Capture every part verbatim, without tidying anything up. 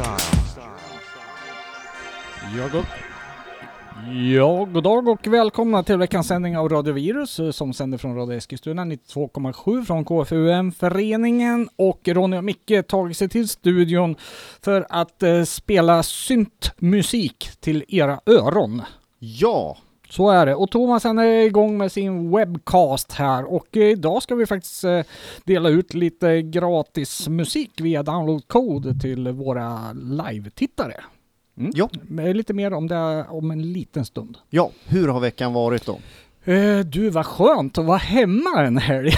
Style. Jag går. Ja, god dag och välkomna till veckans sändning av Radio Virus som sänder från Radio Eskilstuna nittiotvå komma sju från K F U M-föreningen. Och Ronny och Micke tagit sig till studion för att eh, spela syntmusik till era öron. Ja! Så är det. Och Thomas han är igång med sin webcast här. Och eh, idag ska vi faktiskt eh, dela ut lite gratis musik via downloadkod till våra live-tittare. Mm. Ja. Lite mer om det om en liten stund. Ja, hur har veckan varit då? Eh, du, vad skönt att vara hemma en helg.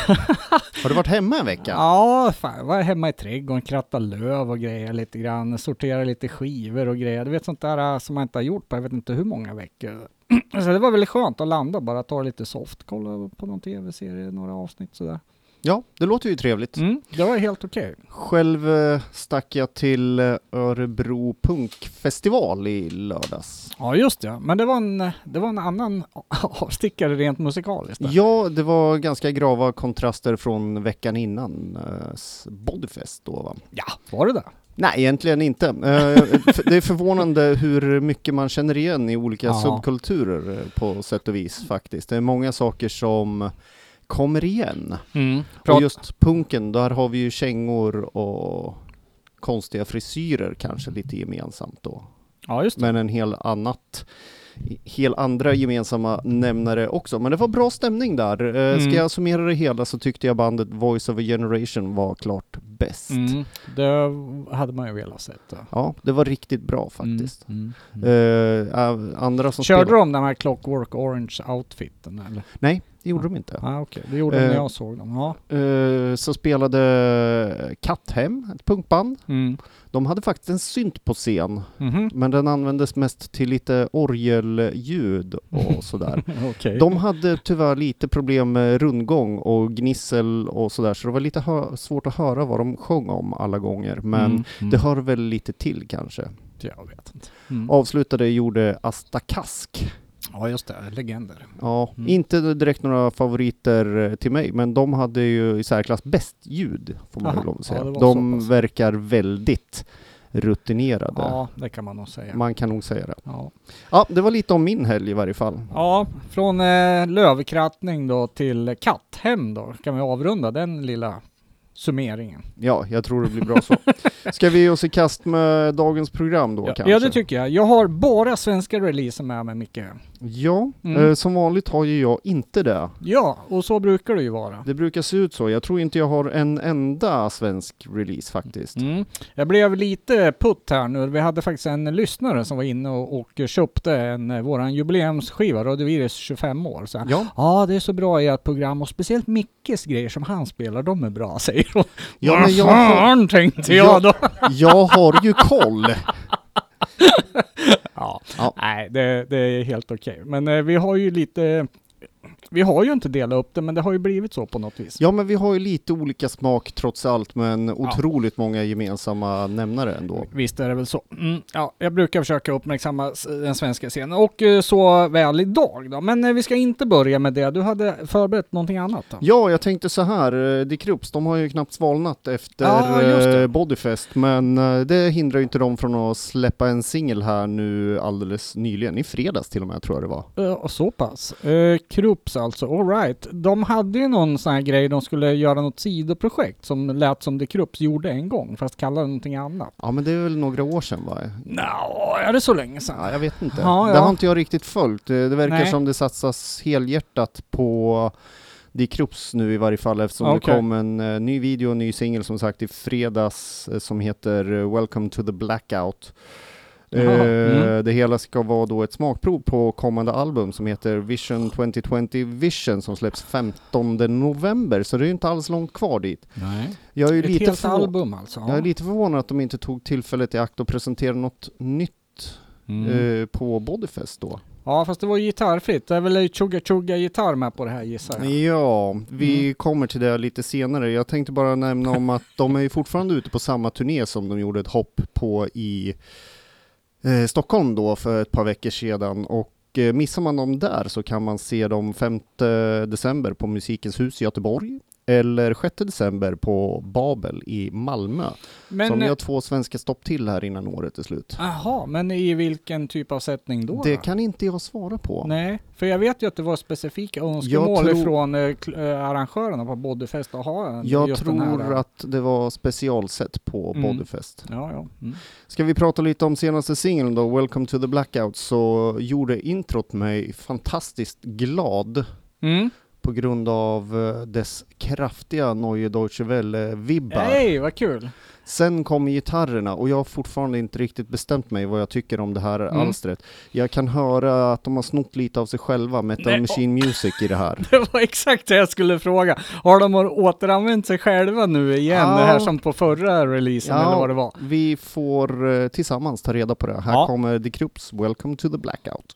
Har du varit hemma en vecka? Ja, fan, jag var hemma i trädgården, kratta löv och grejer lite grann, sortera lite skivor och grejer. Du vet sånt där som man inte har gjort på jag vet inte hur många veckor. Så det var väldigt skönt att landa, bara ta lite soft, kolla på någon tv-serie, några avsnitt sådär. Ja, det låter ju trevligt. Mm, det var helt okej. Okay. Själv stack jag till Örebro Punkfestival i lördags. Ja, just det. Men det var en, det var en annan avstickare rent musikaliskt. Där. Ja, det var ganska grava kontraster från veckan innan Bodyfest då, va? Ja, var det där? Nej, egentligen inte. Det är förvånande hur mycket man känner igen i olika Aha. subkulturer på sätt och vis faktiskt. Det är många saker som kommer igen. Mm, och just punken, där har vi ju kängor och konstiga frisyrer kanske lite gemensamt då. Ja, just det. Men en hel annat hel andra gemensamma nämnare också. Men det var bra stämning där. Mm. Ska jag summera det hela så tyckte jag bandet Voice of a Generation var klart bäst. Mm. Det hade man ju velat sett. Ja, det var riktigt bra faktiskt. Mm. Mm. Uh, andra som Körde spelade. de den här Clockwork Orange-outfiten? Eller? Nej, det gjorde ah. de inte. Ah, okay. Det gjorde de uh, när jag såg dem. Ja. Uh, så spelade Katthem, ett punkband. Mm. De hade faktiskt en synt på scen. Mm-hmm. Men den användes mest till lite orgelljud och sådär. Okay. De hade tyvärr lite problem med rundgång och gnissel och sådär. Så det var lite hö- svårt att höra vad de sjöng om alla gånger. Men mm-hmm. det hör väl lite till kanske. Jag vet inte. Mm. Avslutade gjorde Astakask. Ja, just det. Legender. Ja, mm. Inte direkt några favoriter till mig, men de hade ju i särklass bäst ljud, får man Aha, lov att säga. Ja, de verkar väldigt rutinerade. Ja, det kan man nog säga. Man kan nog säga det. Ja, ja det var lite om min helg i varje fall. Ja, från eh, lövkrattning då till Katthem då. Kan vi avrunda den lilla summeringen. Ja, jag tror det blir bra så. Ska vi ge oss i kast med dagens program då ja, kanske? Ja, det tycker jag. Jag har bara svenska releaser med mig, Micke. Ja, mm. eh, som vanligt har ju jag inte det. Ja, och så brukar det ju vara. Det brukar se ut så. Jag tror inte jag har en enda svensk release faktiskt. Mm. Jag blev lite putt här nu. Vi hade faktiskt en lyssnare som var inne och, och köpte en, våran jubileumsskiva, Radio Virus tjugofem år. Så, ja, ah, det är så bra i ett program och speciellt Mickes grejer som han spelar, de är bra, säger Ja, ja, men jag har, tänkte jag då. Jag, jag har ju koll. ja, ja. Nej, det, det är helt okej. Okay. Men eh, vi har ju lite... Vi har ju inte delat upp det, men det har ju blivit så på något vis. Ja, men vi har ju lite olika smak trots allt, men otroligt ja. många gemensamma nämnare ändå. Visst är det väl så. Mm, ja, jag brukar försöka uppmärksamma den svenska scenen och så väl idag då. Men vi ska inte börja med det. Du hade förberett någonting annat då? Ja, jag tänkte så här. Die Krupps, de har ju knappt svalnat efter ja, Bodyfest, men det hindrar ju inte dem från att släppa en singel här nu alldeles nyligen. I fredags till och med, tror jag det var. Ja, så pass. Krupps alltså, all right. De hade ju någon sån här grej, de skulle göra något sidoprojekt som lät som Die Krupps gjorde en gång, fast kallade det någonting annat. Ja, men det är väl några år sedan, va? Nå, är det så länge sedan? Ja, jag vet inte. Ja, ja. Det har inte jag riktigt följt. Det verkar Nej. som det satsas helhjärtat på Die Krupps nu i varje fall, eftersom okay. det kom en uh, ny video och ny singel som sagt i fredags uh, som heter uh, Welcome to the Blackout. Uh, mm. Det hela ska vara då ett smakprov på kommande album som heter Vision tjugohundratjugo Vision som släpps femtonde november, så det är ju inte alls långt kvar dit. Nej. Jag är ju ett lite helt förvå- album alltså. Jag är lite förvånad att de inte tog tillfället i akt och presenterade något nytt mm. uh, på Bodyfest då. Ja, fast det var gitarrfritt. Det är väl tjugga tjugga gitarr med på det här, gissar jag. Ja, vi mm. kommer till det lite senare. Jag tänkte bara nämna om att de är ju fortfarande ute på samma turné som de gjorde ett hopp på i Eh, Stockholm då för ett par veckor sedan, och eh, missar man dem där så kan man se dem femte december på Musikens Hus i Göteborg, eller sjätte december på Babel i Malmö. Men, som ni har två svenska stopp till här innan året är slut. Aha, men i vilken typ av sättning då? Det då? Kan inte jag svara på. Nej, för jag vet ju att det var specifika önskemål tror... från äh, arrangörerna på Bodyfest att ha en, jag just tror den här... att det var specialsätt på mm. Bodyfest. Ja, ja. Mm. Ska vi prata lite om senaste singeln då, Welcome to the Blackout, så gjorde introt mig fantastiskt glad. Mm. På grund av dess kraftiga Neue Deutsche Welle-vibbar. Hej, vad kul! Sen kom gitarrerna och jag har fortfarande inte riktigt bestämt mig vad jag tycker om det här mm. alstret. Jag kan höra att de har snott lite av sig själva, Metal Machine Music i det här. Det var exakt det jag skulle fråga. Har de återanvänt sig själva nu igen? Ja. Det här som på förra releasen ja, eller vad det var? Vi får tillsammans ta reda på det. Här ja. kommer Die Krupps Welcome to the Blackout.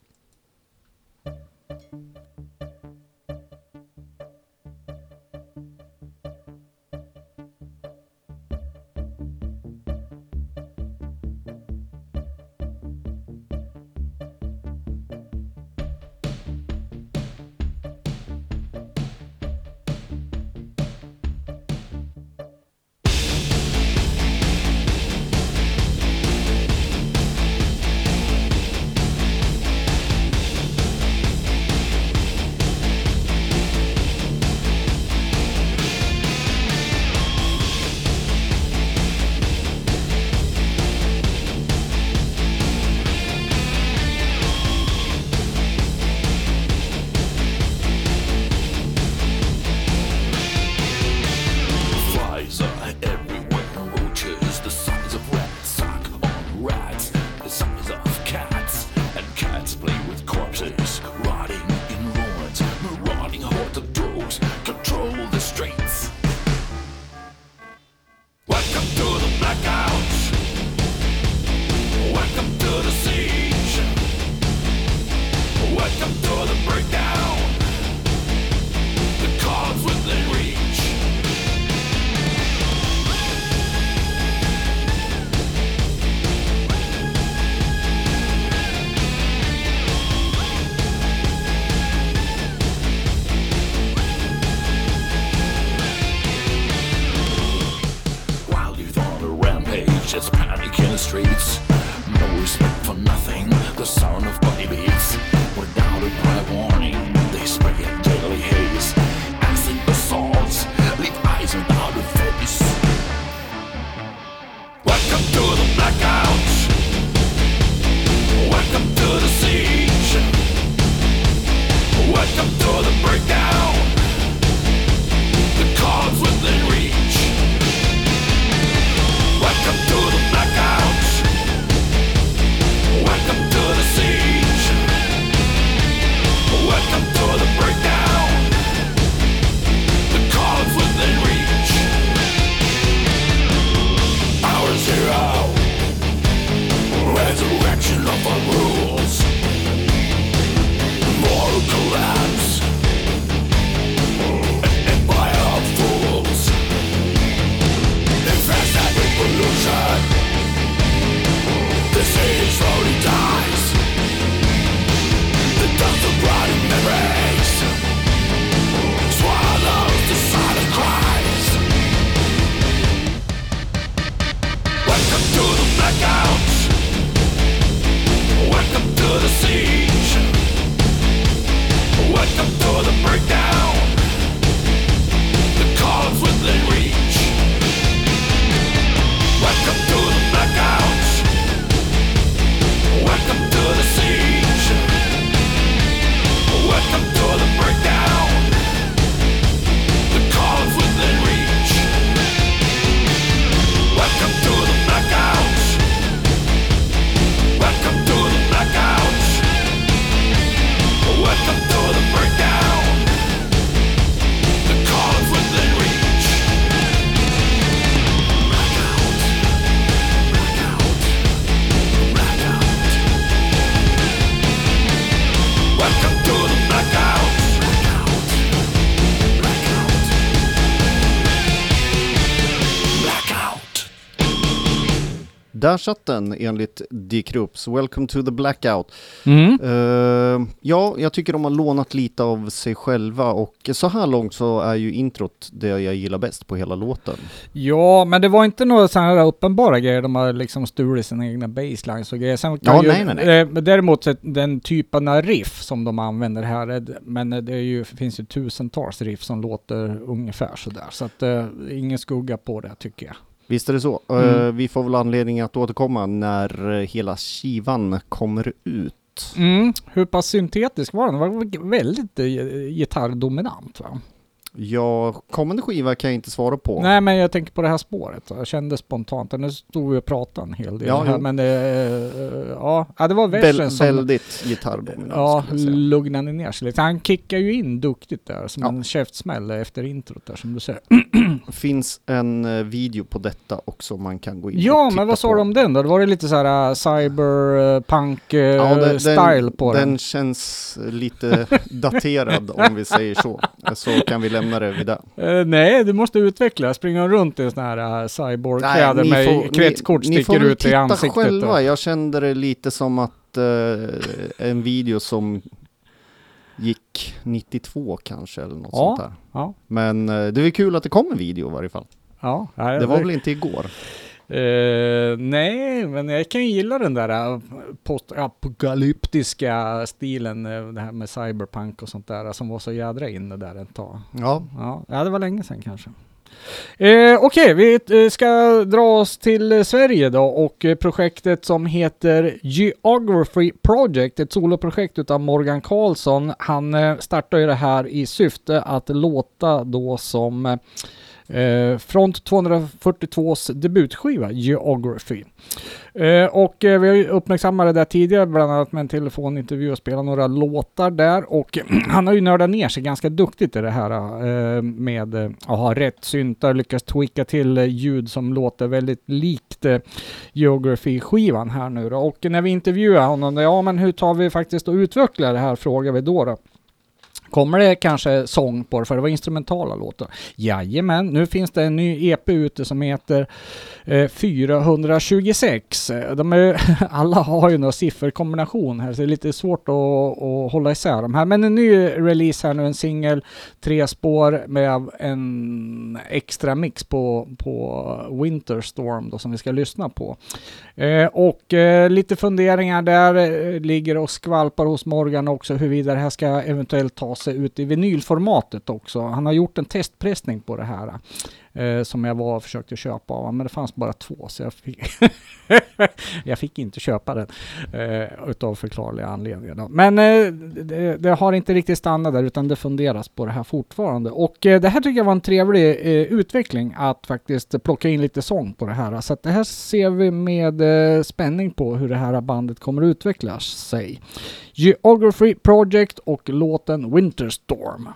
Där satt den enligt Die Krupps. Welcome to the Blackout. Mm. Uh, ja, jag tycker de har lånat lite av sig själva och så här långt så är ju introt det jag gillar bäst på hela låten. Ja, men det var inte några sådana uppenbara grejer. De har liksom stulit sina egna basslines och grejer. Sen ja, ju, nej, nej, nej. Eh, däremot den typen av riff som de använder här, men det är ju, finns ju tusentals riff som låter ungefär sådär. Så att eh, ingen skugga på det tycker jag. Visst är det så. Mm. Uh, vi får väl anledning att återkomma när hela skivan kommer ut. Mm. Hur pass syntetisk var den? Var väldigt uh, gitarrdominant, va? Ja, kommande skiva kan jag inte svara på. Nej, men jag tänker på det här spåret. Jag kände spontant, nu stod vi och pratade en hel del. Ja, här, men uh, uh, ja. ja, det var Bel- som, väldigt gitarrdominant. Ja, lugnade ner sig lite. Han kickar ju in duktigt där, som ja. en käftsmäll efter introt där, som du säger. Finns en video på detta också man kan gå in ja, och titta. Ja, men vad sa du om den då? Det var det lite så här uh, cyberpunk-style uh, ja, på den. Den känns lite daterad om vi säger så. Så kan vi lämna Uh, nej, du måste utveckla. Springa runt i sådana här uh, cyborgkläder med kretskort ni, sticker ni ut i ansiktet. Själva. Och... Jag kände det lite som att uh, en video som gick nittiotvå kanske eller något ja, sånt där. Ja. Men uh, det är kul att det kom en video i varje fall. Ja, nej, det var det... väl inte igår? Uh, nej, men jag kan ju gilla den där postapokalyptiska stilen, det här med cyberpunk och sånt där som var så jädra inne där ett tag. Ja. Ja, det var länge sedan kanske. Eh, Okej, okay, vi ska dra oss till Sverige då och projektet som heter Geography Project, ett soloprojekt utav Morgan Karlsson. Han startade ju det här i syfte att låta då som Eh, Front tvåhundrafyrtiotvås debutskiva Geography. Eh, och eh, vi har ju uppmärksammat det där tidigare, bland annat med en telefonintervju och spelat några låtar där, och han har ju nördat ner sig ganska duktigt i det här eh, med att eh, ha rätt syntar, lyckas tweaka till eh, ljud som låter väldigt likt eh, Geography-skivan här nu då. Och när vi intervjuar honom, ja men hur tar vi faktiskt och utvecklar det här, frågar vi då då. Kommer det kanske sång på det? För det var instrumentala låtar. Jajamän, nu finns det en ny E P ute som heter eh, fyrahundratjugosex. De är, alla har ju några sifferkombination här, så det är lite svårt att, att hålla isär de här. Men en ny release här nu, en singel, tre spår med en extra mix på, på Winterstorm då, som vi ska lyssna på. Eh, och eh, lite funderingar där ligger och skvalpar hos Morgan också, hur vidare här ska eventuellt ta sig ut i vinylformatet också. Han har gjort en testpressning på det här eh, som jag var försökte köpa av, men det fanns bara två så jag fick, jag fick inte köpa den eh, utav förklarliga anledningar då. Men eh, det, det har inte riktigt stannat där, utan det funderas på det här fortfarande, och eh, det här tycker jag var en trevlig eh, utveckling att faktiskt plocka in lite sång på det här, så att det här ser vi med eh, spänning på hur det här bandet kommer att utvecklas sig. Geography Project och låten Winterstorm.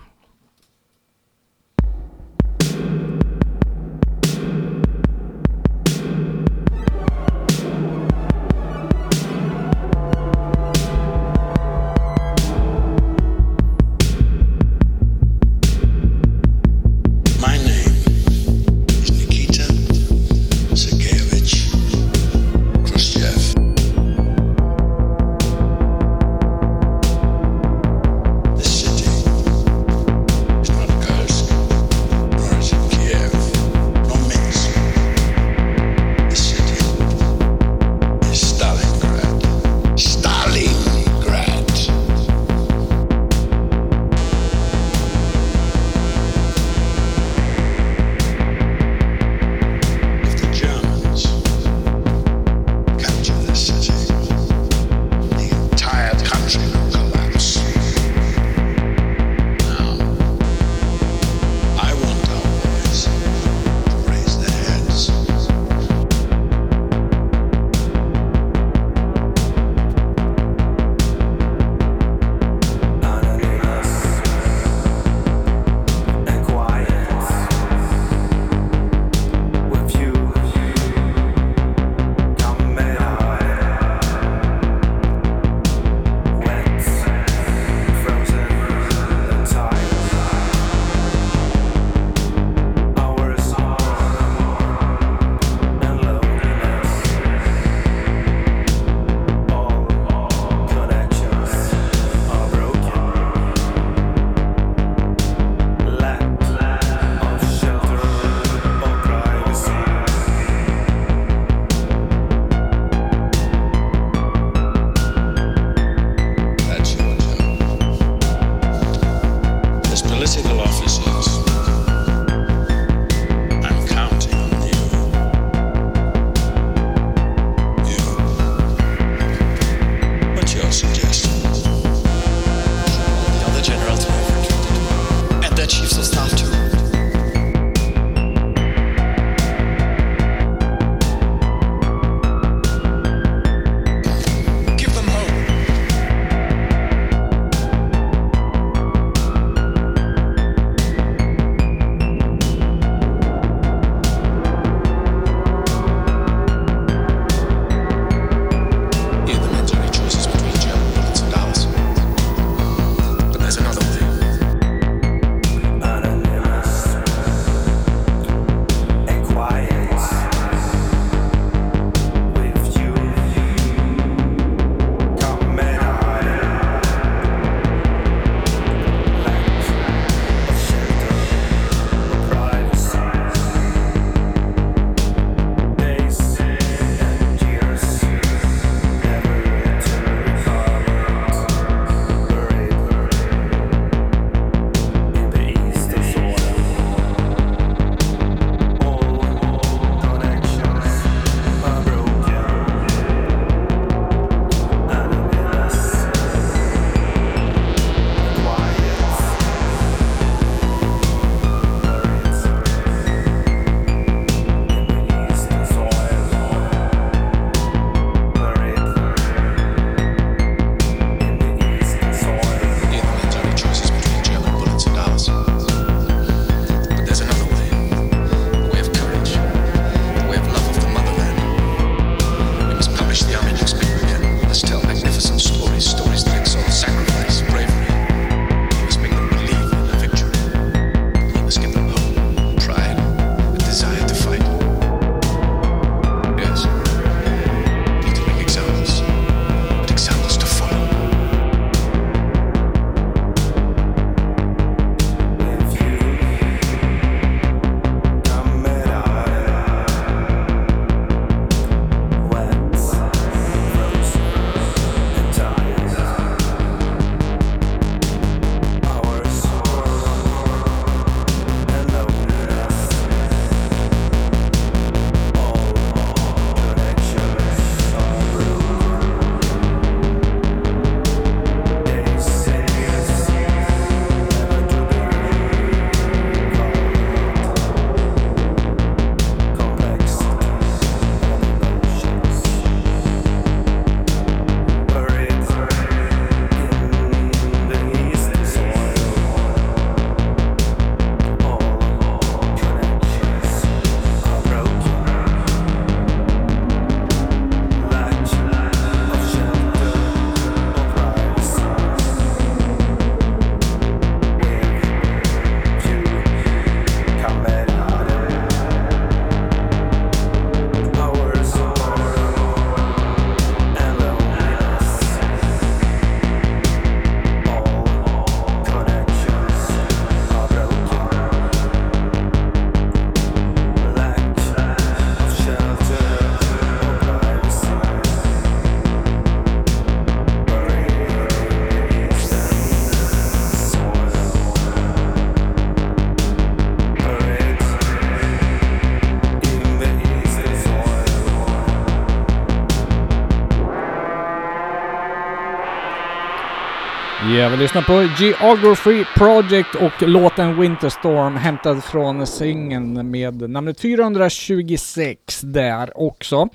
Ja, vi lyssnar på Geography Project och låten Winterstorm hämtad från singeln med namnet fyrahundratjugosex där också.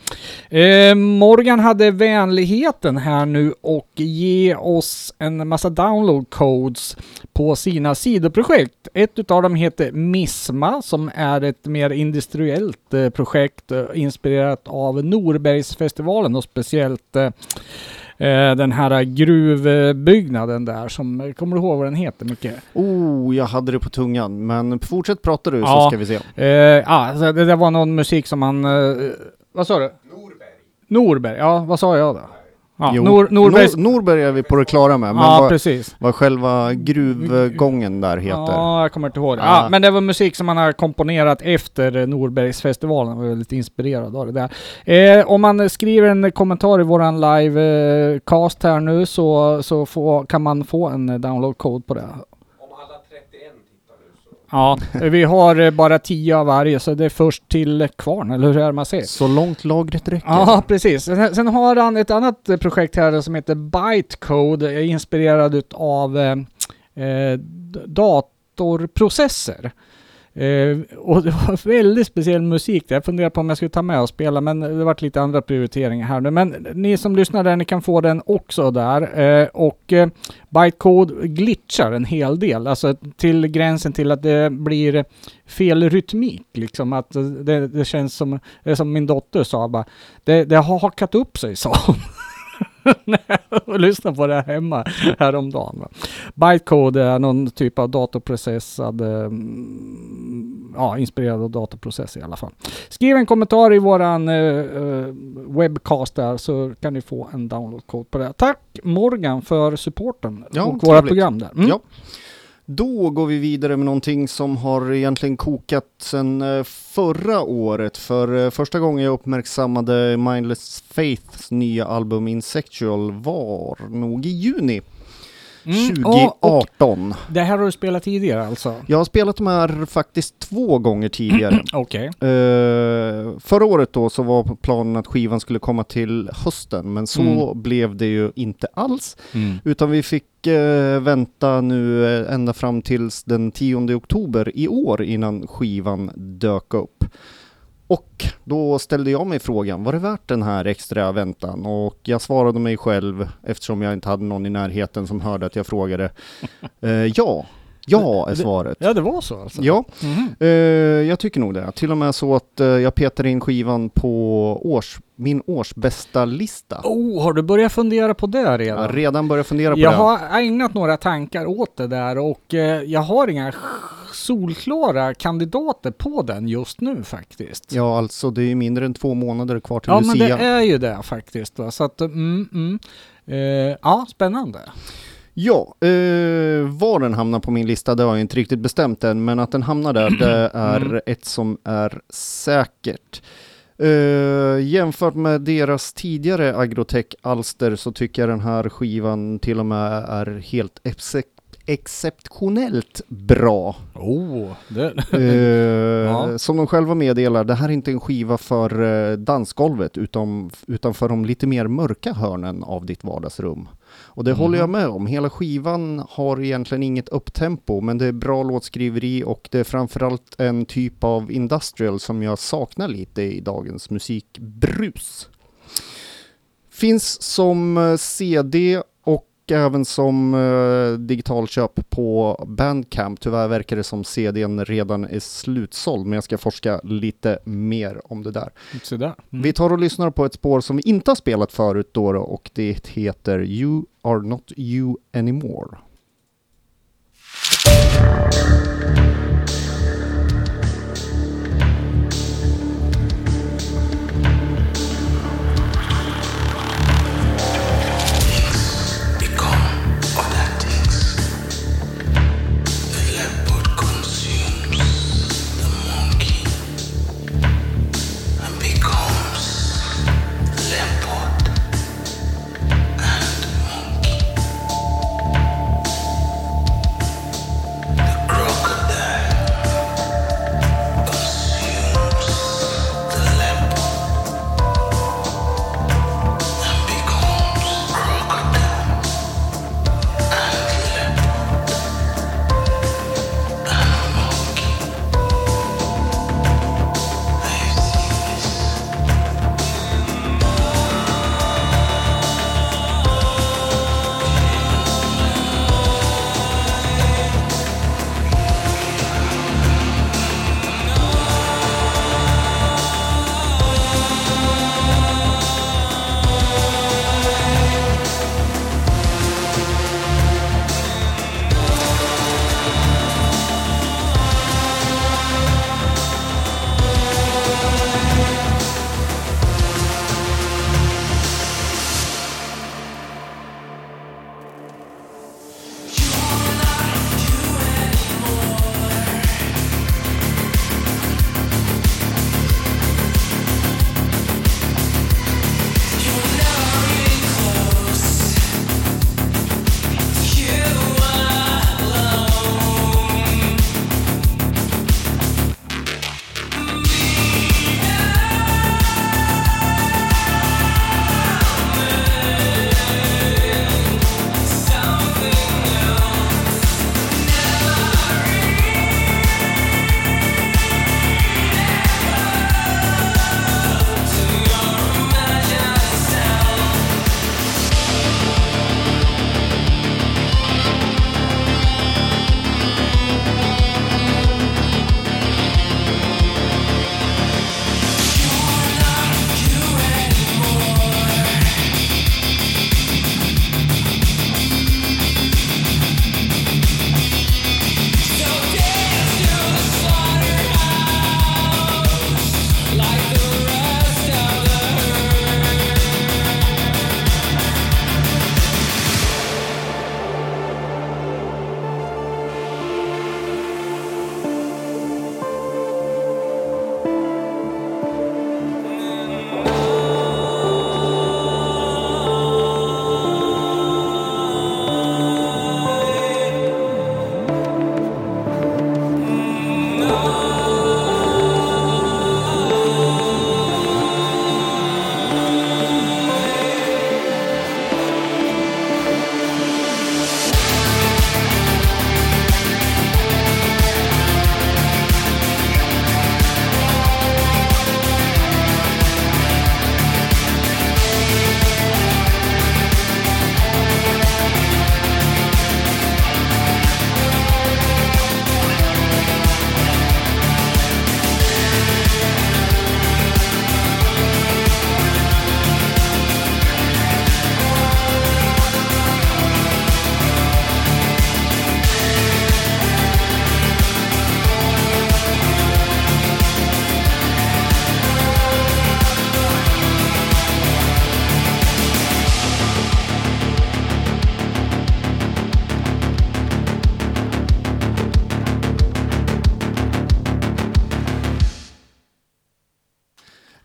Eh, Morgan hade vänligheten här nu och ge oss en massa download codes på sina sidoprojekt. Ett av dem heter Misma som är ett mer industriellt eh, projekt eh, inspirerat av Norbergsfestivalen och speciellt eh, den här gruvbyggnaden där som, kommer du ihåg vad den heter mycket? Oh, jag hade det på tungan, men fortsätt prata du, ja, så ska vi se. Ja, eh, alltså, det, det var någon musik som man, eh, vad sa du? Norberg. Norberg, ja, vad sa jag då? Ja, Nor- Norbergs- Nor- Norberg är vi på det klara med, men ja, vad, precis. Vad själva gruvgången där heter. Ja, jag kommer inte ihåg det. Ja. Ja, men det var musik som man har komponerat efter Norbergsfestivalen, var lite inspirerad av det där. Eh, om man skriver en kommentar i våran livecast här nu så, så få, kan man få en download-kod på det. Ja, vi har bara tio av varje så det är först till kvarn, eller hur är det man säger? Så långt lagret räcker. Ja, precis. Sen har han ett annat projekt här som heter Bytecode. Jag är inspirerad av eh, datorprocesser. Eh, och det var väldigt speciell musik där. Jag funderar på om jag skulle ta med och spela, men det har varit lite andra prioriteringar här nu. Men ni som lyssnar där, ni kan få den också där. Eh, och eh, Bytecode glitchar en hel del. Alltså till gränsen till att det blir fel rytmik. Liksom att det, det känns som, det är som min dotter sa, bara, det, det har hakat upp sig, sa hon. Och lyssna på det här hemma häromdagen. Bytecode är någon typ av datorprocessad, ja, inspirerad av datorprocess i alla fall. Skriv en kommentar i våran eh, webcast där så kan ni få en downloadkod på det. Tack Morgan för supporten, ja, och våra program där. Mm. Ja. Då går vi vidare med någonting som har egentligen kokat sedan förra året. För första gången jag uppmärksammade Mindless Faiths nya album Insectual var nog i juni mm. tjugo arton. Oh, det här har du spelat tidigare alltså? Jag har spelat de här faktiskt två gånger tidigare. Okej. Okay. Uh, förra året då så var planen att skivan skulle komma till hösten. Men så mm. blev det ju inte alls. Mm. Utan vi fick vänta nu ända fram tills den tionde oktober i år innan skivan dök upp. Och då ställde jag mig frågan, var det värt den här extra väntan? Och jag svarade mig själv, eftersom jag inte hade någon i närheten som hörde att jag frågade. Eh, ja, ja är svaret. Ja, det var så alltså. Ja, mm-hmm. eh, jag tycker nog det. Till och med så att eh, jag petade in skivan på års min årsbästa lista. Oh, har du börjat fundera på det redan? Jag redan börjat fundera på jag det. Jag har ägnat några tankar åt det där och eh, jag har inga solklara kandidater på den just nu faktiskt. Ja, alltså det är ju mindre än två månader kvar till ja, Lucia. Ja, men det är ju det faktiskt. Va? Så att, mm, mm. Eh, ja, spännande. Ja, eh, var den hamnar på min lista det har jag inte riktigt bestämt än, men att den hamnar där det är mm. ett som är säkert. Uh, jämfört med deras tidigare Agrotech-alster så tycker jag den här skivan till och med är helt except- exceptionellt bra. Oh, det. Uh, ja. Som de själva meddelar, det här är inte en skiva för uh, dansgolvet utan, utan för de lite mer mörka hörnen av ditt vardagsrum. Och det mm. håller jag med om. Hela skivan har egentligen inget upptempo, men det är bra låtskriveri och det är framförallt en typ av industrial som jag saknar lite i dagens musikbrus. Finns som C D och även som eh, digitalköp på Bandcamp. Tyvärr verkar det som C D:n redan är slutsåld, men jag ska forska lite mer om det där. Så där. Mm. Vi tar och lyssnar på ett spår som vi inte har spelat förut då, då och det heter You Are Not You Anymore.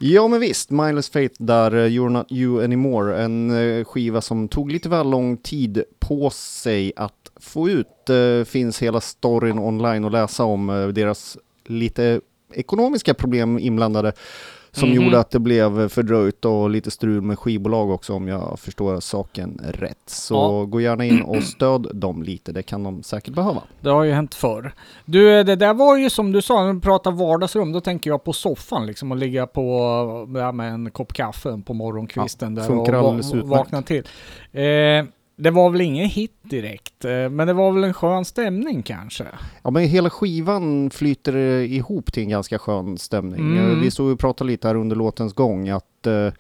Ja men visst, Mindless Faith där, You're Not You Anymore, en skiva som tog lite väl lång tid på sig att få ut. Det finns hela storyn online att läsa om, deras lite ekonomiska problem inblandade som mm-hmm. gjorde att det blev fördröjt och lite strul med skivbolag också om jag förstår saken rätt. Så ja. Gå gärna in och stöd dem lite, det kan de säkert behöva. Det har ju hänt förr. Du, det där var ju som du sa, när vi pratar vardagsrum, då tänker jag på soffan liksom och ligga på ja, med en kopp kaffe på morgonkvisten ja, där och va- vakna till. Eh, Det var väl ingen hit direkt, men det var väl en skön stämning kanske? Ja, men hela skivan flyter ihop till en ganska skön stämning. Mm. Vi stod och pratade lite här under låtens gång att eh,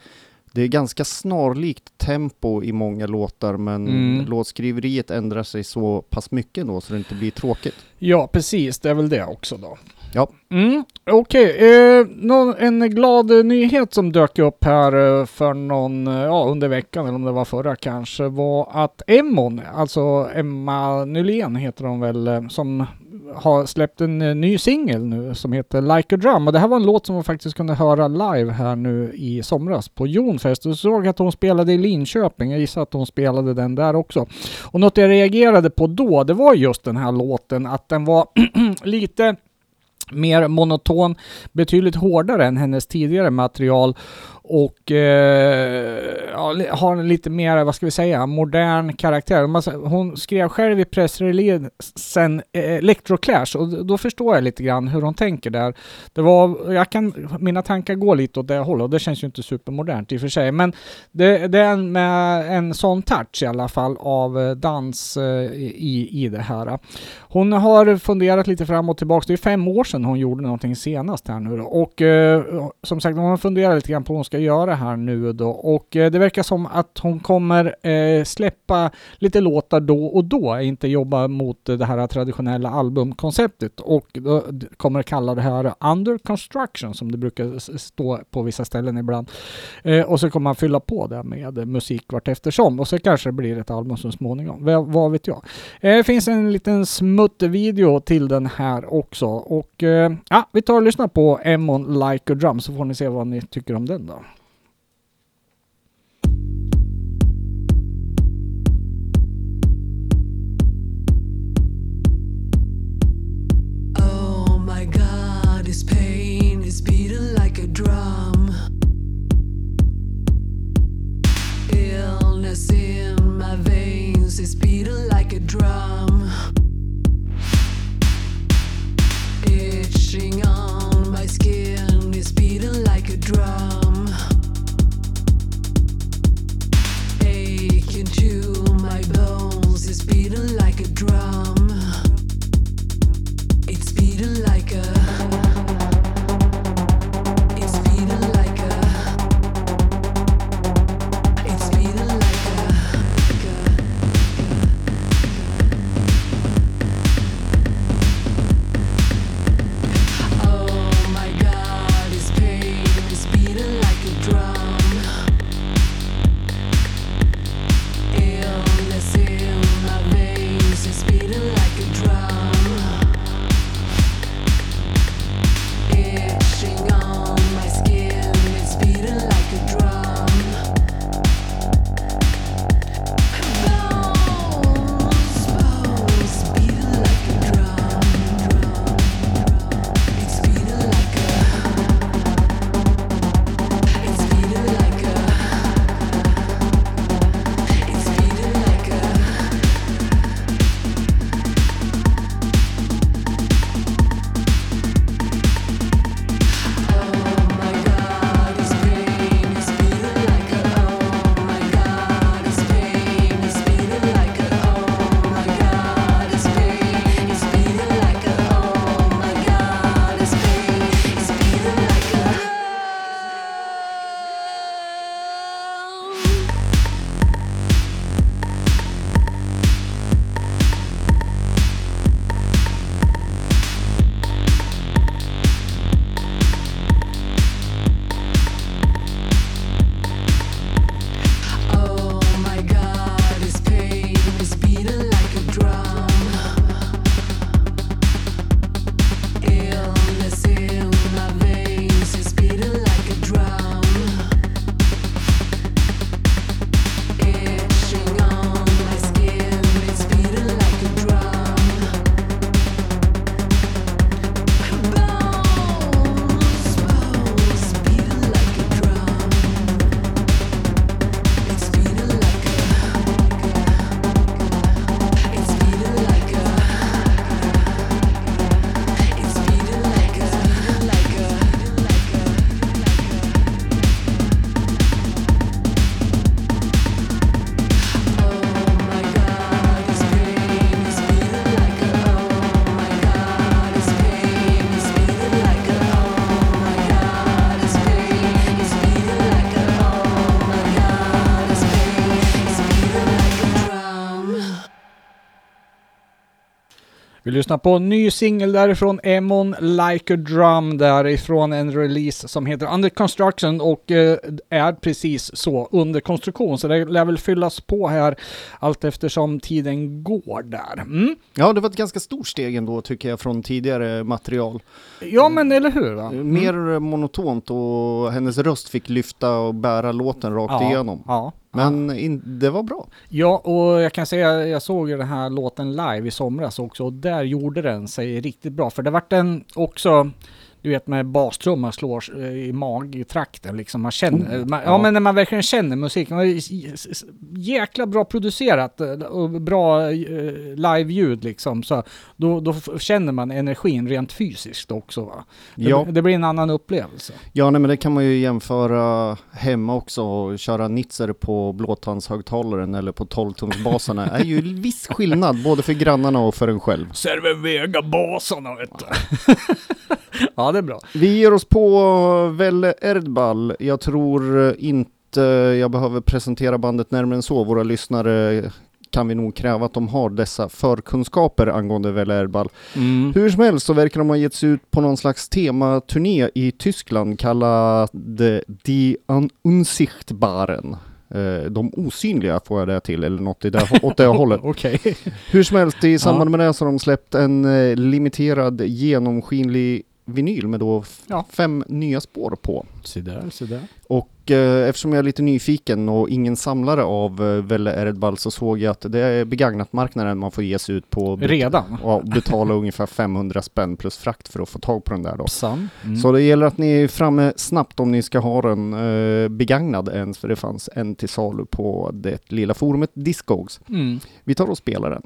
det är ganska snarlikt tempo i många låtar, men mm. låtskriveriet ändrar sig så pass mycket då så det inte blir tråkigt. Ja, precis. Det är väl det också då. Ja. Mm, okej, okay. eh, en glad nyhet som dök upp här för någon, ja, under veckan eller om det var förra kanske, var att Emmon, alltså Emma Nylén heter hon väl, som har släppt en ny singel nu som heter Like a Drum, och det här var en låt som man faktiskt kunde höra live här nu i somras på Jonfest, och såg att hon spelade i Linköping. Jag gissar att hon spelade den där också, och något jag reagerade på då, det var just den här låten, att den var lite mer monoton, betydligt hårdare än hennes tidigare material och eh, har en lite mer, vad ska vi säga, modern karaktär. Hon skrev själv i pressreleasen eh, Electroclash, och då förstår jag lite grann hur hon tänker där. Det var, jag kan, mina tankar går lite åt det hållet, och det känns ju inte supermodernt i och för sig, men det, det är en, en sån touch i alla fall av dans eh, i, i det här. Hon har funderat lite fram och tillbaka, det är fem år sedan hon gjorde någonting senast här nu då. Och eh, som sagt, hon har funderat lite grann på hon ska göra här nu då, och eh, det verkar som att hon kommer eh, släppa lite låtar då och då, inte jobba mot eh, det här traditionella albumkonceptet, och då kommer kalla det här Under Construction som det brukar stå på vissa ställen ibland, eh, och så kommer man fylla på det med musik vart eftersom, och så kanske det blir ett album så småningom, v- vad vet jag. Det eh, finns en liten smuttvideo till den här också, och eh, ja, vi tar och lyssnar på Emmon Like a Drum så får ni se vad ni tycker om den då. Oh my God, his pain is beating like a drum. Illness in my veins is beating like a drum. Itching on my skin is beating like a drum. Vi lyssnar på en ny singel därifrån Emmon, Like a Drum, därifrån en release som heter Under Construction och eh, är precis så, under konstruktion. Så det lär väl fyllas på här allt eftersom tiden går där. Mm. Ja, det var ett ganska stort steg ändå tycker jag från tidigare material. Ja, men eller hur? Va? Mm. Mer monotont och hennes röst fick lyfta och bära låten rakt ja, igenom. Ja. Men in, det var bra. Ja, och jag kan säga jag såg ju den här låten live i somras också och där gjorde den sig riktigt bra för det var den också du vet med bastrumman slår i magtrakten liksom man känner oh, man, ja, ja men när man verkligen känner musiken var jäkla bra producerat och bra live ljud liksom så då, då känner man energin rent fysiskt också va. Det, ja. det blir en annan upplevelse. Ja nej, men det kan man ju jämföra hemma också och köra nitser på blåtandshögtalaren eller på tolv-tums-basarna är ju viss skillnad både för grannarna och för en själv. Serve Vega basarna vet du. Ja. Ja, det är bra. Vi ger oss på Welle Erdball. Jag tror inte jag behöver presentera bandet närmare än så. Våra lyssnare kan vi nog kräva att de har dessa förkunskaper angående Welle Erdball. Mm. Hur som helst så verkar de ha getts ut på någon slags tematurné i Tyskland kallad Die Unsichtbaren. De osynliga får jag det till eller något i det, åt det hållet. Okay. Hur som helst i samband med det så har de släppt en limiterad genomskinlig vinyl med då f- ja. fem nya spår på. Så där, så där. Och eh, eftersom jag är lite nyfiken och ingen samlare av eh, Welle Erdball så såg jag att det är begagnat marknaden man får ge sig ut på. Bet- Redan? Ja, betala ungefär femhundra spänn plus frakt för att få tag på den där då. Mm. Så det gäller att ni är framme snabbt om ni ska ha den eh, begagnad ens för det fanns en till salu på det lilla forumet Discogs. Mm. Vi tar och spelar den.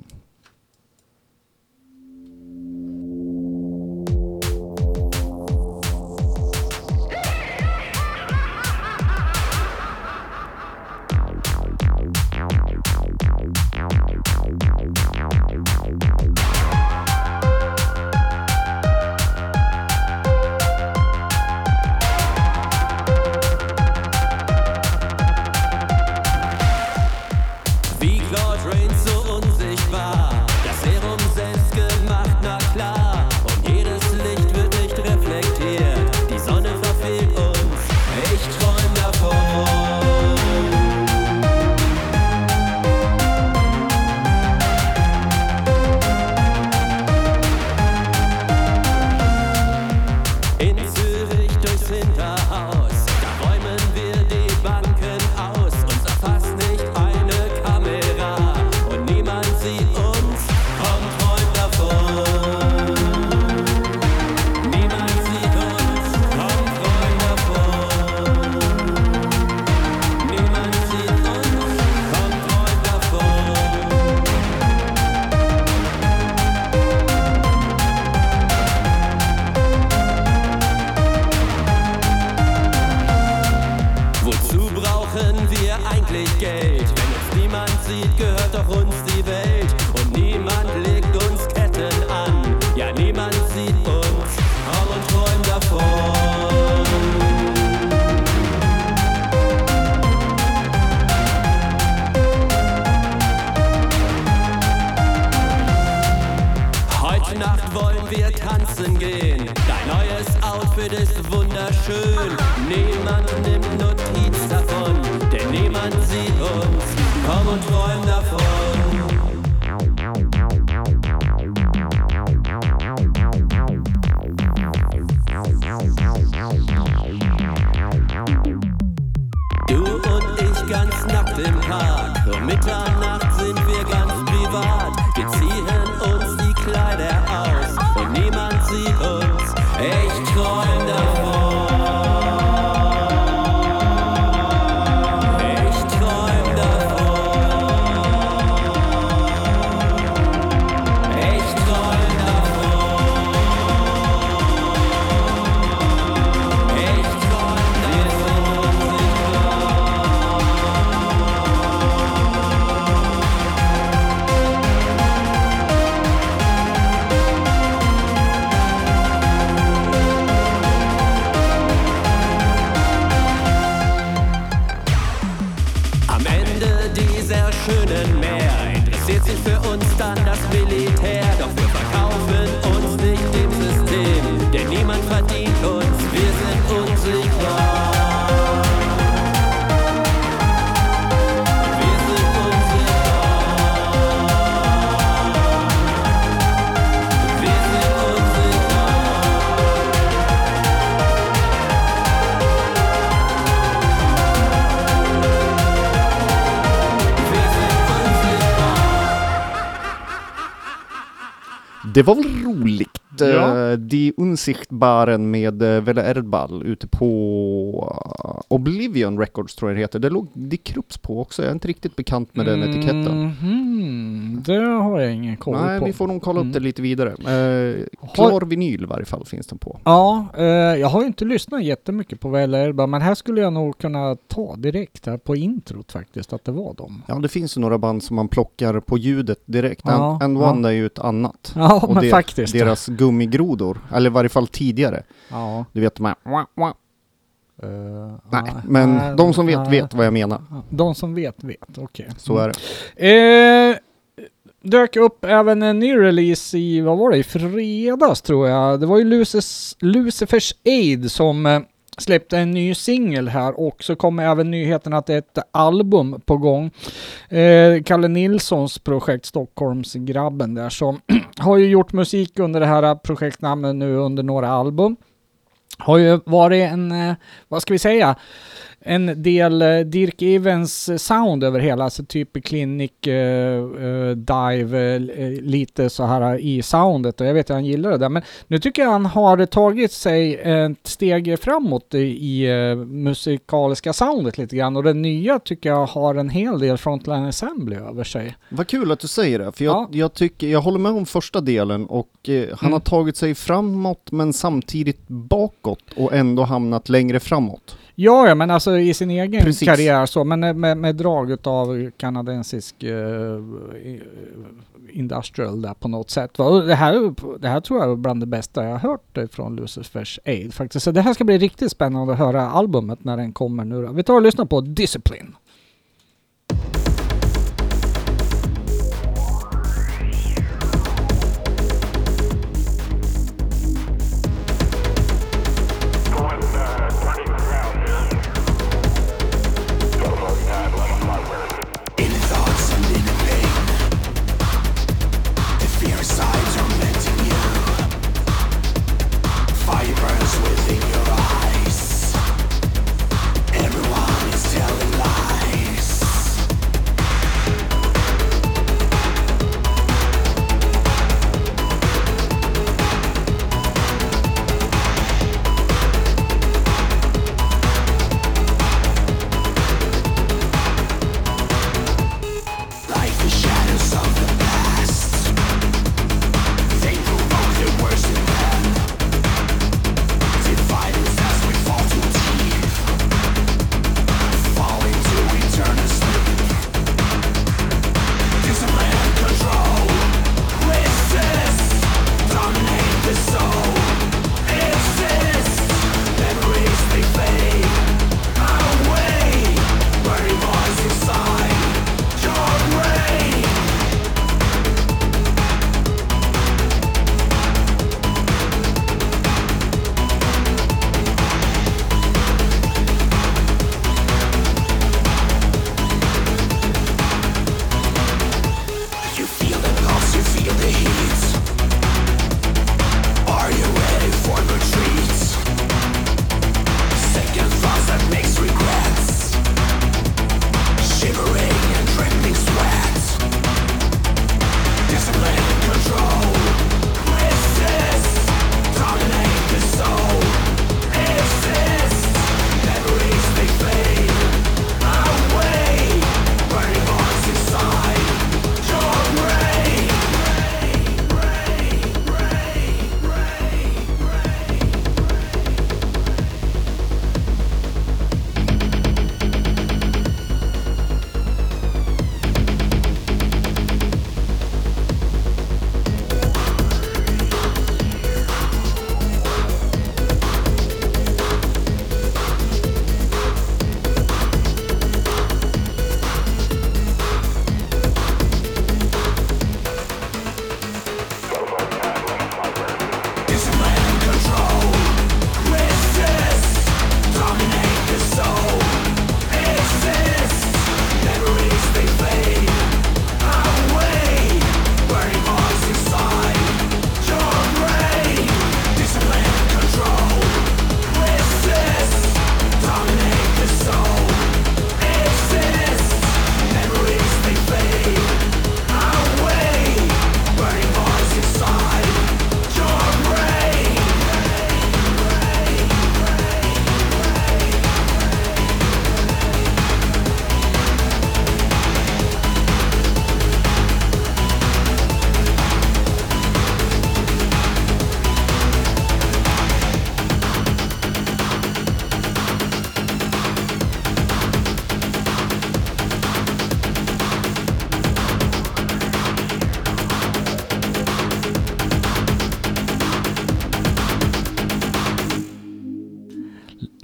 Det var väl roligt. Ja. Die Unsichtbaren med Welle Erdball ute på Oblivion Records tror jag det heter. Det låg Die Krupps på också. Jag är inte riktigt bekant med den mm-hmm. etiketten. Det har jag ingen koll Nej, på. Nej, vi får nog kolla mm. upp det lite vidare. Eh, klar har... vinyl i varje fall finns den på. Ja, eh, jag har ju inte lyssnat jättemycket på Welle Erdball, men här skulle jag nog kunna ta direkt här på introt faktiskt att det var dem. Ja, det finns ju några band som man plockar på ljudet direkt. Ja, And ja. One är ju ett annat. Ja, och men det, faktiskt. Deras gummigrodor, eller i varje fall tidigare. Ja. Du vet de här... Uh, nej, nej, men nej, de som vet nej. vet vad jag menar. De som vet vet, okej. Okay. Så är det. Eh, dök upp även en ny release i, vad var det, i fredags tror jag. Det var ju Lucis, Lucifer's Aid som eh, släppte en ny singel här, och så kommer även nyheten att det är ett album på gång. Eh, Kalle Nilssons projekt Stockholmsgrabben där som har ju gjort musik under det här projektnamnet nu under några album. Har ju varit en, vad ska vi säga, en del Dirk Evans sound över hela, alltså typ Clinic, uh, Dive, uh, lite så här i soundet, och jag vet att han gillar det där, men nu tycker jag han har tagit sig ett steg framåt i, i uh, musikaliska soundet lite grann, och den nya tycker jag har en hel del frontline assembly över sig. Vad kul att du säger det, för jag, ja. jag, tycker, jag håller med om första delen, och uh, han mm. har tagit sig framåt men samtidigt bakåt och ändå hamnat längre framåt. Ja, ja, men alltså i sin egen Precis. karriär så, men med, med drag av kanadensisk uh, industrial där på något sätt. Det här, det här tror jag är bland det bästa jag har hört från Lucifer's Aid faktiskt. Så det här ska bli riktigt spännande att höra albumet när den kommer nu. Vi tar och lyssnar på Discipline. Within your eyes, everyone is telling lies.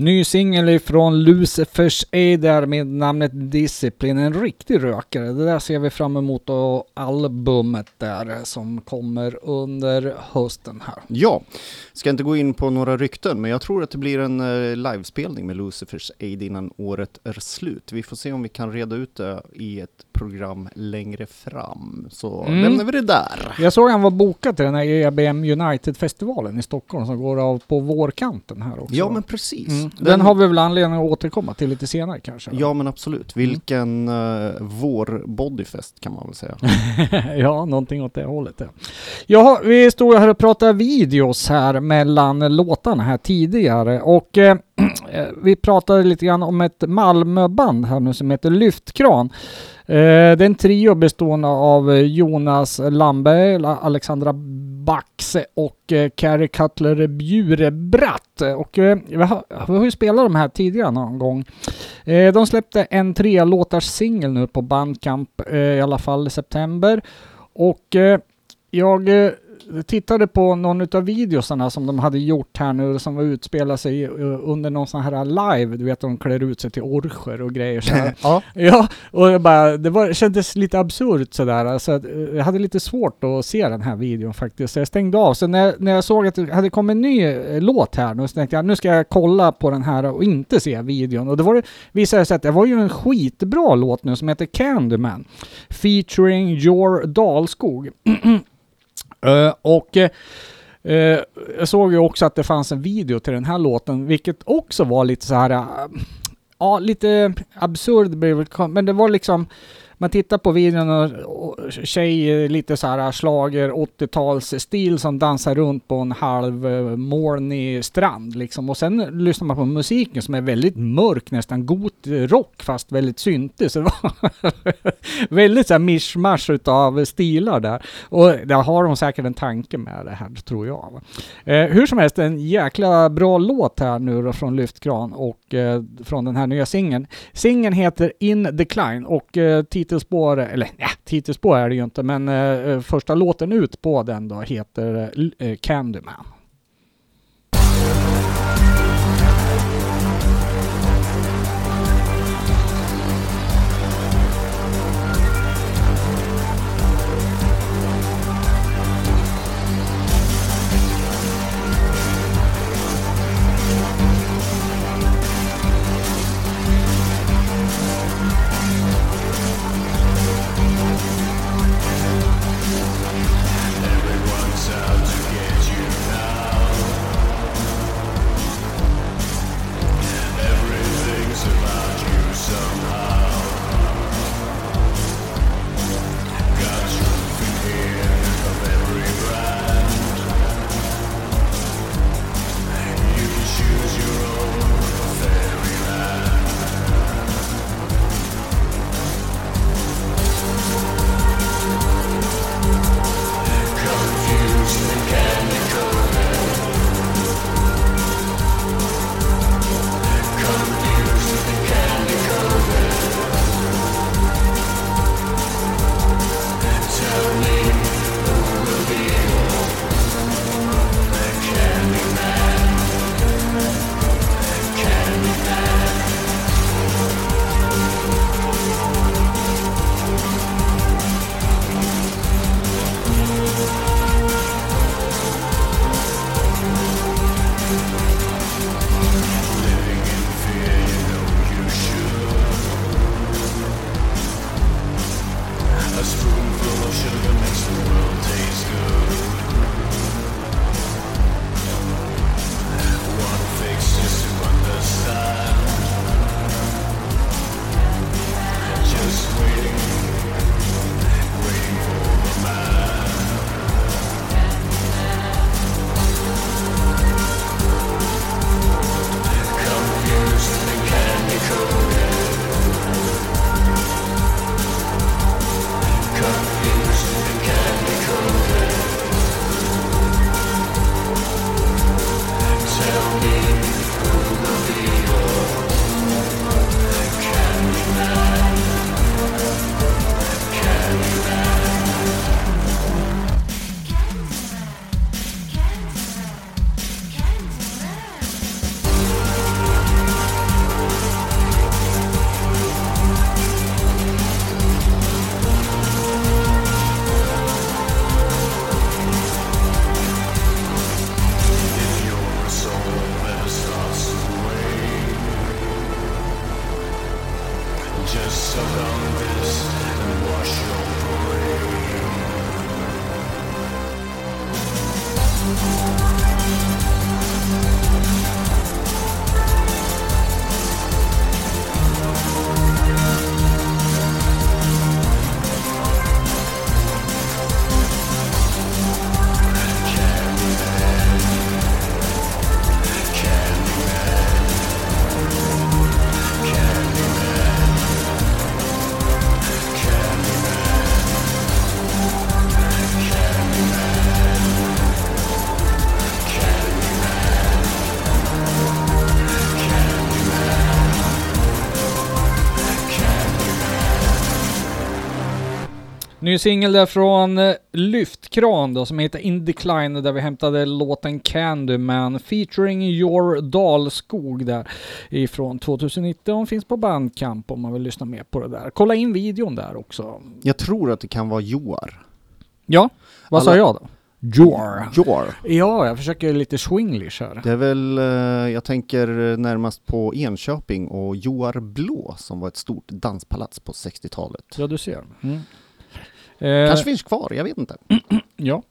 Ny singel ifrån Lucifer's Aid där med namnet Discipline. En riktig rökare. Det där ser vi fram emot, och albumet där som kommer under hösten här. Ja, ska inte gå in på några rykten, men jag tror att det blir en livespelning med Lucifer's Aid innan året är slut. Vi får se om vi kan reda ut det i ett program längre fram. Så mm. lämnar vi det där. Jag såg att han var bokad till den här E B M United-festivalen i Stockholm som går av på vårkanten här också. Ja, men precis. Mm. Den, den har vi väl anledning att återkomma till lite senare kanske. Ja, men absolut. Vilken mm. uh, vår bodyfest kan man väl säga. Ja, någonting åt det hållet. Ja. Ja, vi stod här och pratade videos här mellan låtarna här tidigare. Och eh, vi pratade lite grann om ett Malmöband här nu som heter Lyftkran. Eh, det är en trio bestående av Jonas Lamberg, Alexandra Baxe och eh, Carrie Cutler Bjurebratt. Och eh, vi, har, vi har ju spelat de här tidigare någon gång. Eh, de släppte en tre låtars singel nu på Bandcamp, eh, i alla fall i september. Och eh, jag... Eh, tittade på någon av videosarna som de hade gjort här nu, som var utspelade sig under någon sån här live, du vet, de klär ut sig till orcher och grejer så här. Ja. Ja, och jag bara, det var, kändes lite absurt sådär, alltså, jag hade lite svårt att se den här videon faktiskt, så jag stängde av. Så när, när jag såg att det hade kommit en ny låt här nu, så tänkte jag, nu ska jag kolla på den här och inte se videon. Och det var, visade sig att det var ju en skitbra låt nu som heter Candyman featuring Your Dalskog. Uh, och uh, uh, jag såg ju också att det fanns en video till den här låten, vilket också var lite så här, uh, ja, lite absurd, men det var liksom, man tittar på videon och, och tjej lite så här slager åttio-tals stil som dansar runt på en halv uh, molnig strand liksom. Och sen lyssnar man på musiken som är väldigt mörk, nästan god rock fast väldigt syntig, så det var väldigt så här mishmash utav stilar där, och där har de säkert en tanke med det här, tror jag. Eh, hur som helst, en jäkla bra låt här nu då från Lyftkran och eh, från den här nya singeln. Singeln heter In Decline och eh, titelspår, eller nej, titelspår är det ju inte, men eh, första låten ut på den då heter eh, Candyman. Out to get you now. Ny singel därifrån Lyftkran då, som heter In Decline, där vi hämtade låten Candyman featuring Your Dalskog där ifrån tjugonitton. Finns på Bandcamp om man vill lyssna mer på det där. Kolla in videon där också. Jag tror att det kan vara Joar. Ja, vad Alla... sa jag då? Joar. Joar. Ja, jag försöker lite swinglish här. Det är väl, jag tänker närmast på Enköping och Joar Blå som var ett stort danspalats på sextiotalet. Ja, du ser. Mm. Kanske finns kvar, jag vet inte. Ja.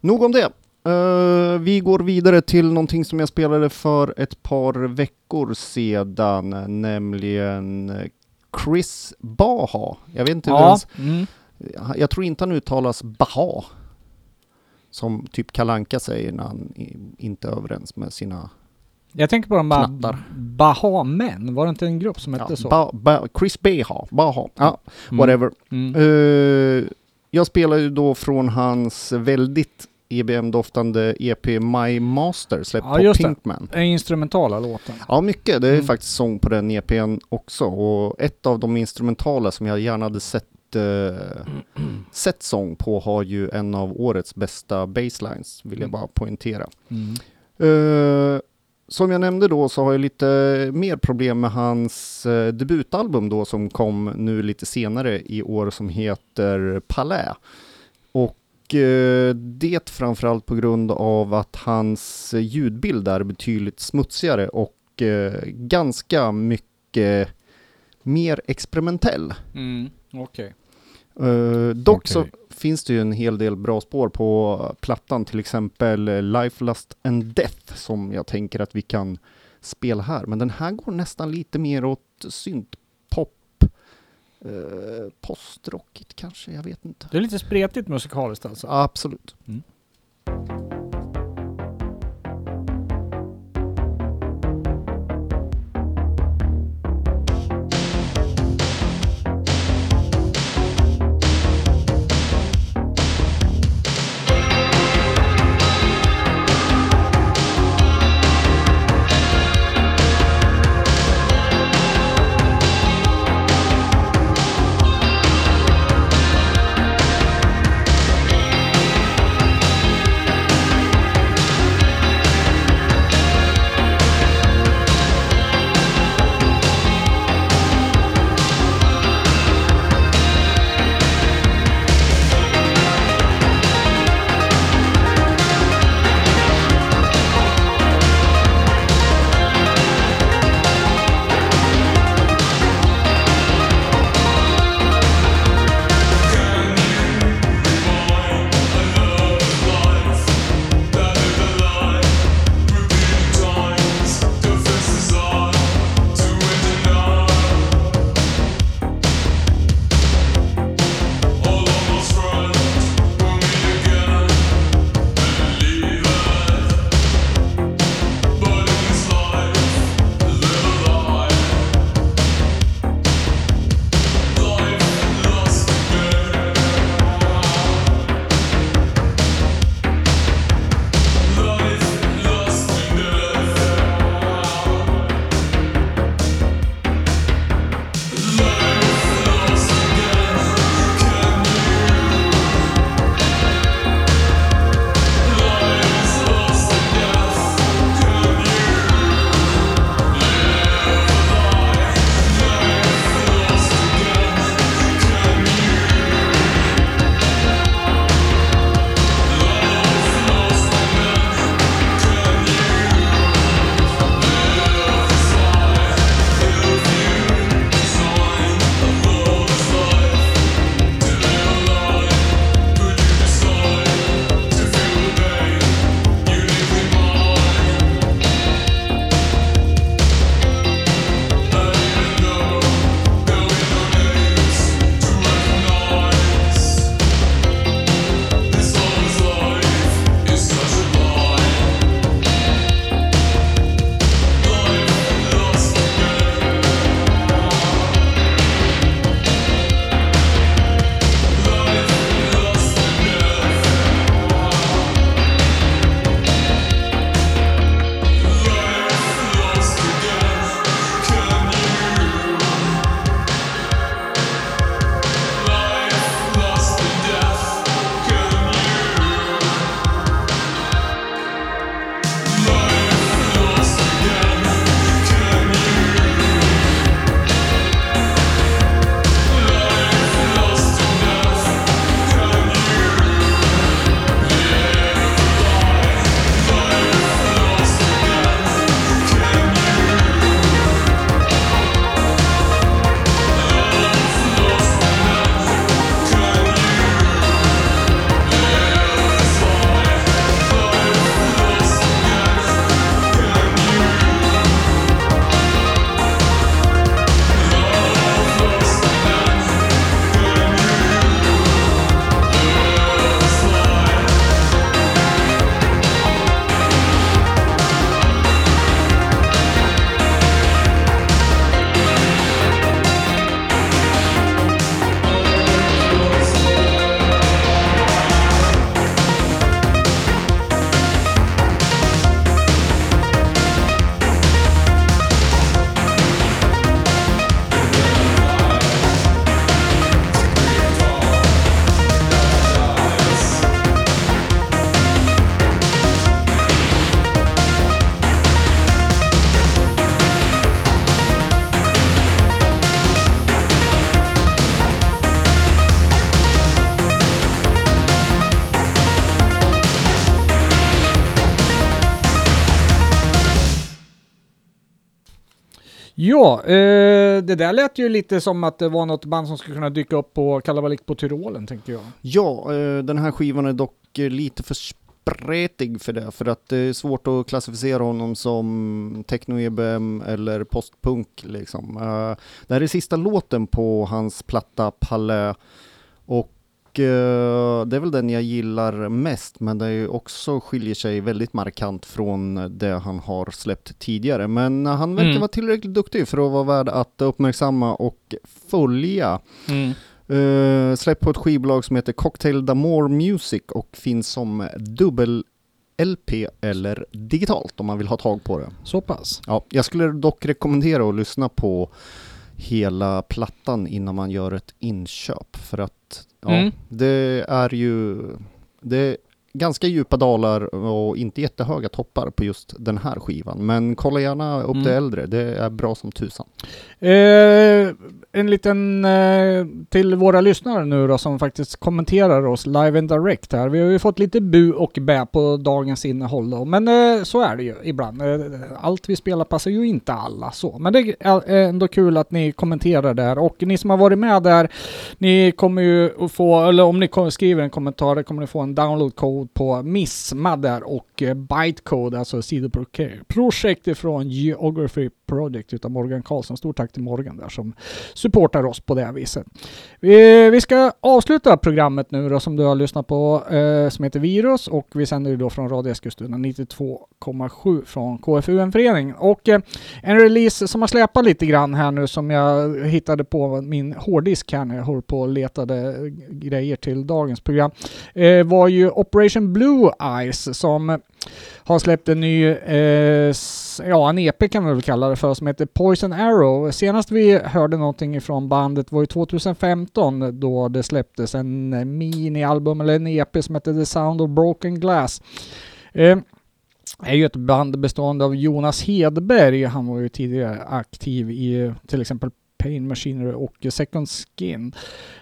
Nog om det. Uh, vi går vidare till någonting som jag spelade för ett par veckor sedan, nämligen Chris Baha. Jag vet inte ja. ens. Mm. Jag tror inte han uttalas Baha, som typ Kalanka säger när han inte är överens med sina... Jag tänker på de ba- Bahamen. Var det inte en grupp som hette ja, så? Ba- ba- Chris Baha. Baha. Ja, mm. Whatever. Mm. Uh, jag spelar ju då från hans väldigt E B M-doftande E P My Master, släppt ja, på Pinkman. Ja, instrumentala låten. Ja, mycket. Det är mm. faktiskt sång på den E P:n också. Och ett av de instrumentala som jag gärna hade sett sett sång på har ju en av årets bästa basslines, vill jag bara poängtera. Mm. Uh, som jag nämnde då så har jag lite mer problem med hans uh, debutalbum då som kom nu lite senare i år som heter Palais. Och uh, det framförallt på grund av att hans ljudbild är betydligt smutsigare och uh, ganska mycket mer experimentell. Mm. Okay. Uh, dock okay. så finns det ju en hel del bra spår på plattan, till exempel Life, Lust and Death som jag tänker att vi kan spela här, men den här går nästan lite mer åt syntpop, uh, postrockigt kanske, jag vet inte. Det är lite spretigt musikaliskt alltså. Absolut. Mm. Ja, eh, det där lät ju lite som att det var något band som skulle kunna dyka upp på Kalabalik på Tyrolen, tänker jag. Ja, eh, den här skivan är dock lite för spretig för det, för att det är svårt att klassificera honom som techno-E B M eller postpunk liksom. Eh, det här är sista låten på hans platta Palais och det är väl den jag gillar mest, men det är ju också skiljer sig väldigt markant från det han har släppt tidigare. Men han verkar mm. vara tillräckligt duktig för att vara värd att uppmärksamma och följa. Mm. Uh, släpp på ett skivbolag som heter Cocktail D'Amour Music och finns som dubbel L P eller digitalt om man vill ha tag på det. Så pass. Ja, jag skulle dock rekommendera att lyssna på hela plattan innan man gör ett inköp, för att ja, mm. det är ju det är ganska djupa dalar och inte jättehöga toppar på just den här skivan, men kolla gärna upp mm. det äldre, det är bra som tusan. Eh, en liten eh, till våra lyssnare nu då, som faktiskt kommenterar oss live and direct här. Vi har ju fått lite bu och bä på dagens innehåll då, men eh, så är det ju ibland. Eh, allt vi spelar passar ju inte alla så, men det är ändå kul att ni kommenterar där, och ni som har varit med där, ni kommer ju få, eller om ni skriver en kommentar kommer ni få en download-kod på Misma där och eh, Bytecode, alltså sidoprojekt ifrån Geography Project utav Morgan Karlsson. Stort tack till Morgan där som supportar oss på det här viset. Vi, vi ska avsluta programmet nu då, som du har lyssnat på, eh, som heter Virus, och vi sänder ju då från Radio Eskilstuna nittiotvå komma sju från K F U M-föreningen, och eh, en release som har släpat lite grann här nu, som jag hittade på min hårddisk här när jag höll på och letade grejer till dagens program, eh, var ju Operation Blue Eyes, som har släppt en ny eh, ja, en E P kan man väl kalla det för, som heter Poison Arrow. Senast vi hörde någonting från bandet var ju tjugohundrafemton, då det släpptes en minialbum eller en E P som heter The Sound of Broken Glass. Eh, är ju ett band bestående av Jonas Hedberg. Han var ju tidigare aktiv i till exempel Pain Machinery och Second Skin.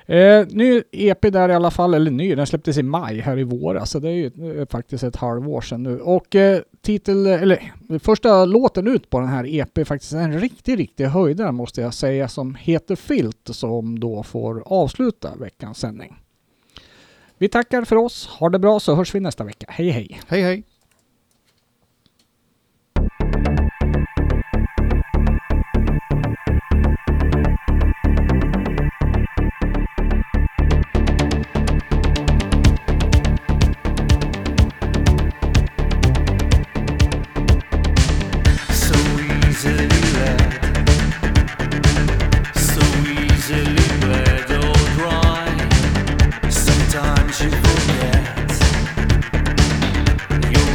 Eh, ny E P där i alla fall, eller ny, den släpptes i maj här i våras, så det är ju eh, faktiskt ett halvår sedan nu. Och eh, titel, eller första låten ut på den här E P är faktiskt en riktigt, riktigt höjdare måste jag säga, som heter Filt, som då får avsluta veckans sändning. Vi tackar för oss, ha det bra, så hörs vi nästa vecka. Hej hej! Hej hej! You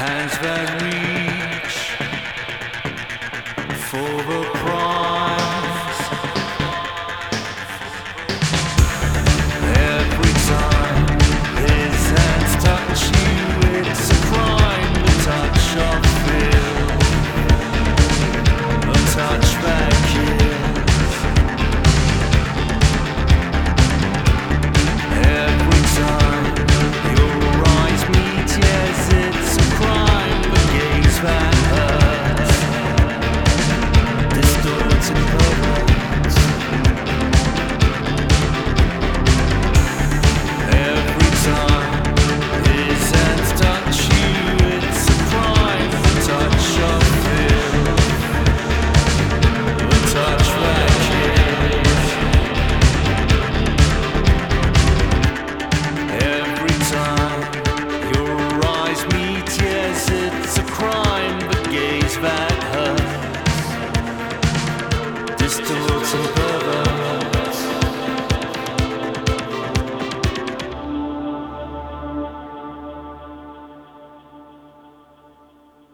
Hands that reach.